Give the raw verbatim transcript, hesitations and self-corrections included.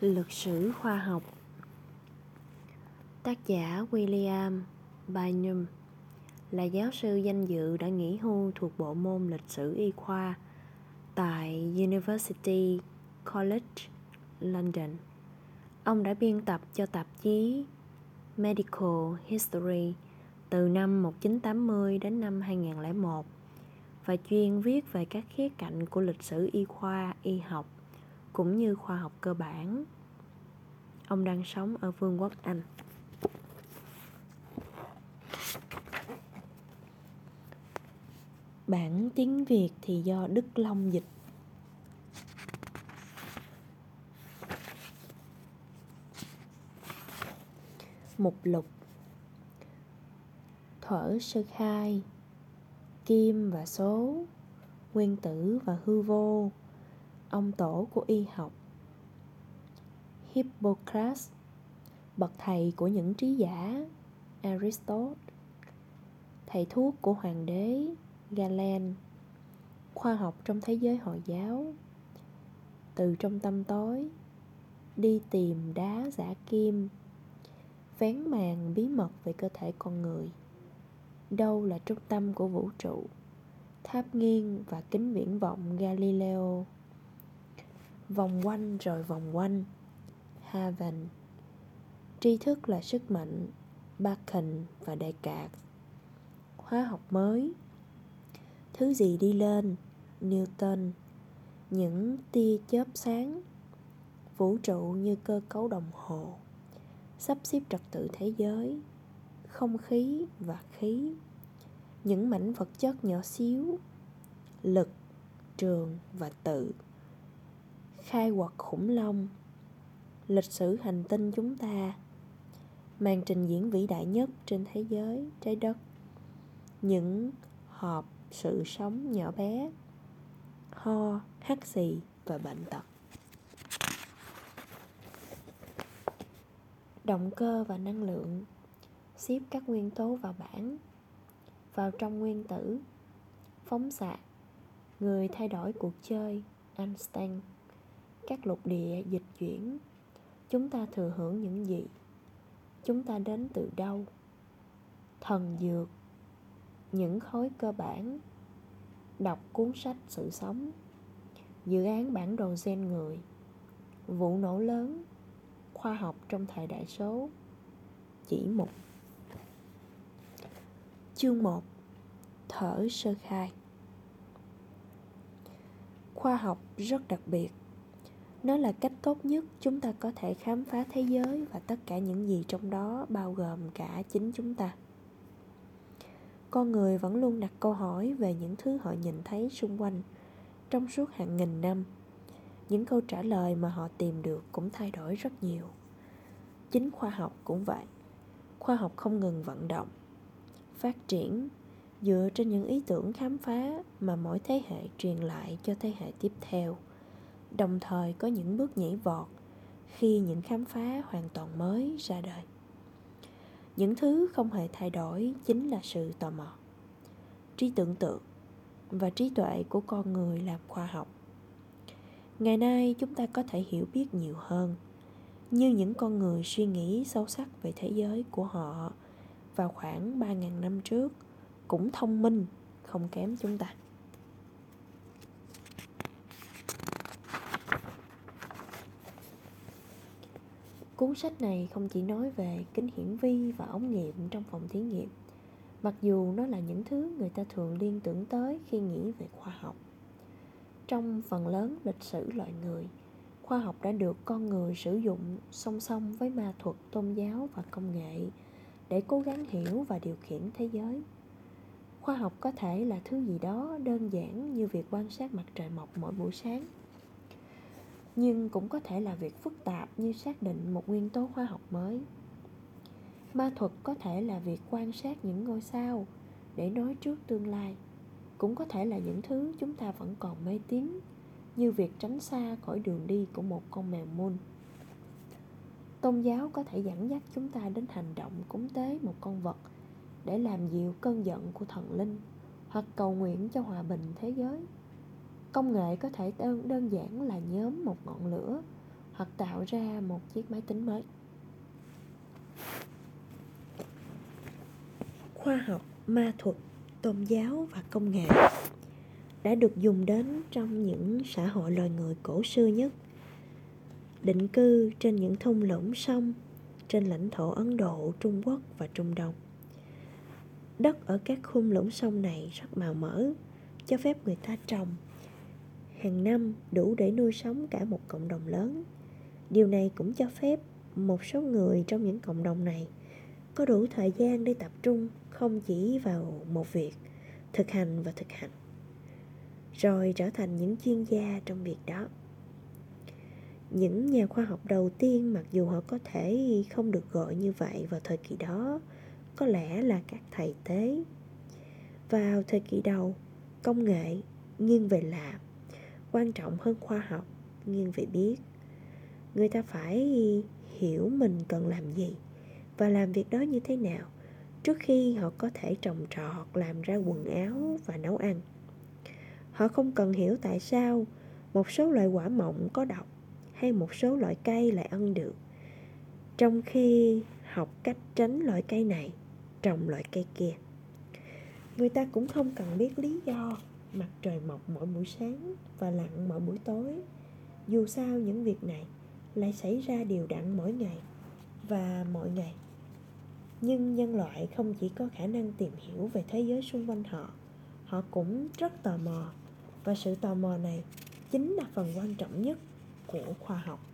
Lịch sử khoa học. Tác giả William Bynum là giáo sư danh dự đã nghỉ hưu thuộc bộ môn lịch sử y khoa tại University College London. Ông đã biên tập cho tạp chí Medical History từ năm một nghìn chín trăm tám mươi đến năm hai nghìn không trăm lẻ một và chuyên viết về các khía cạnh của lịch sử y khoa, y học cũng như khoa học cơ bản. Ông đang sống ở Vương quốc Anh. Bản tiếng Việt thì do Đức Long dịch. Mục lục: Thuở sơ khai, kim và số, nguyên tử và hư vô, ông tổ của y học. Hippocrates, bậc thầy của những trí giả. Aristotle, thầy thuốc của hoàng đế. Galen, khoa học trong thế giới Hồi giáo. Từ trong tâm tối, đi tìm đá giả kim. Vén màn bí mật về cơ thể con người. Đâu là trung tâm của vũ trụ? Tháp nghiêng và kính viễn vọng Galileo. Vòng quanh rồi vòng quanh Heaven. Tri thức là sức mạnh Bacon và Descartes. Hóa học mới. Thứ gì đi lên? Newton. Những tia chớp sáng. Vũ trụ như cơ cấu đồng hồ. Sắp xếp trật tự thế giới. Không khí và khí. Những mảnh vật chất nhỏ xíu. Lực, trường và tự. Khai quật khủng long. Lịch sử hành tinh chúng ta. Màn trình diễn vĩ đại nhất trên thế giới, trái đất. Những hộp sự sống nhỏ bé. Ho, hắt xì và bệnh tật. Động cơ và năng lượng. Xếp các nguyên tố vào bảng. Vào trong nguyên tử. Phóng xạ. Người thay đổi cuộc chơi. Einstein. Các lục địa dịch chuyển. Chúng ta thừa hưởng những gì? Chúng ta đến từ đâu? Thần dược. Những khối cơ bản. Đọc cuốn sách sự sống. Dự án bản đồ gen người. Vụ nổ lớn. Khoa học trong thời đại số. Chỉ mục. Chương một. Thuở sơ khai. Khoa học rất đặc biệt. Nó là cách tốt nhất chúng ta có thể khám phá thế giới và tất cả những gì trong đó, bao gồm cả chính chúng ta. Con người vẫn luôn đặt câu hỏi về những thứ họ nhìn thấy xung quanh trong suốt hàng nghìn năm. Những câu trả lời mà họ tìm được cũng thay đổi rất nhiều. Chính khoa học cũng vậy. Khoa học không ngừng vận động, phát triển dựa trên những ý tưởng khám phá mà mỗi thế hệ truyền lại cho thế hệ tiếp theo. Đồng thời có những bước nhảy vọt khi những khám phá hoàn toàn mới ra đời. Những thứ không hề thay đổi chính là sự tò mò, trí tưởng tượng và trí tuệ của con người làm khoa học. Ngày nay chúng ta có thể hiểu biết nhiều hơn, như những con người suy nghĩ sâu sắc về thế giới của họ vào khoảng ba nghìn năm trước cũng thông minh không kém chúng ta. Cuốn sách này không chỉ nói về kính hiển vi và ống nghiệm trong phòng thí nghiệm, mặc dù nó là những thứ người ta thường liên tưởng tới khi nghĩ về khoa học. Trong phần lớn lịch sử loài người, khoa học đã được con người sử dụng song song với ma thuật, tôn giáo và công nghệ để cố gắng hiểu và điều khiển thế giới. Khoa học có thể là thứ gì đó đơn giản như việc quan sát mặt trời mọc mỗi buổi sáng. Nhưng cũng có thể là việc phức tạp như xác định một nguyên tố hóa học mới. Ma thuật có thể là việc quan sát những ngôi sao để nói trước tương lai. Cũng có thể là những thứ chúng ta vẫn còn mê tín, như việc tránh xa khỏi đường đi của một con mèo mun. Tôn giáo có thể dẫn dắt chúng ta đến hành động cúng tế một con vật để làm dịu cơn giận của thần linh, hoặc cầu nguyện cho hòa bình thế giới. Công nghệ có thể đơn, đơn giản là nhóm một ngọn lửa hoặc tạo ra một chiếc máy tính mới. Khoa học, ma thuật, tôn giáo và công nghệ đã được dùng đến trong những xã hội loài người cổ xưa nhất. Định cư trên những thung lũng sông, trên lãnh thổ Ấn Độ, Trung Quốc và Trung Đông. Đất ở các khung lũng sông này rất màu mỡ, cho phép người ta trồng hàng năm đủ để nuôi sống cả một cộng đồng lớn. Điều này cũng cho phép một số người trong những cộng đồng này có đủ thời gian để tập trung không chỉ vào một việc, thực hành và thực hành, rồi trở thành những chuyên gia trong việc đó. Những nhà khoa học đầu tiên, mặc dù họ có thể không được gọi như vậy vào thời kỳ đó, có lẽ là các thầy tế. Vào thời kỳ đầu, công nghệ nghiêng về làm quan trọng hơn khoa học nghiêng về biết. Người ta phải hiểu mình cần làm gì và làm việc đó như thế nào trước khi họ có thể trồng trọt, làm ra quần áo và nấu ăn. Họ không cần hiểu tại sao một số loại quả mọng có độc hay một số loại cây lại ăn được, trong khi học cách tránh loại cây này, trồng loại cây kia. Người ta cũng không cần biết lý do mặt trời mọc mỗi buổi sáng và lặn mỗi buổi tối. Dù sao những việc này lại xảy ra đều đặn mỗi ngày và mỗi ngày. Nhưng nhân loại không chỉ có khả năng tìm hiểu về thế giới xung quanh họ, họ cũng rất tò mò, và sự tò mò này chính là phần quan trọng nhất của khoa học.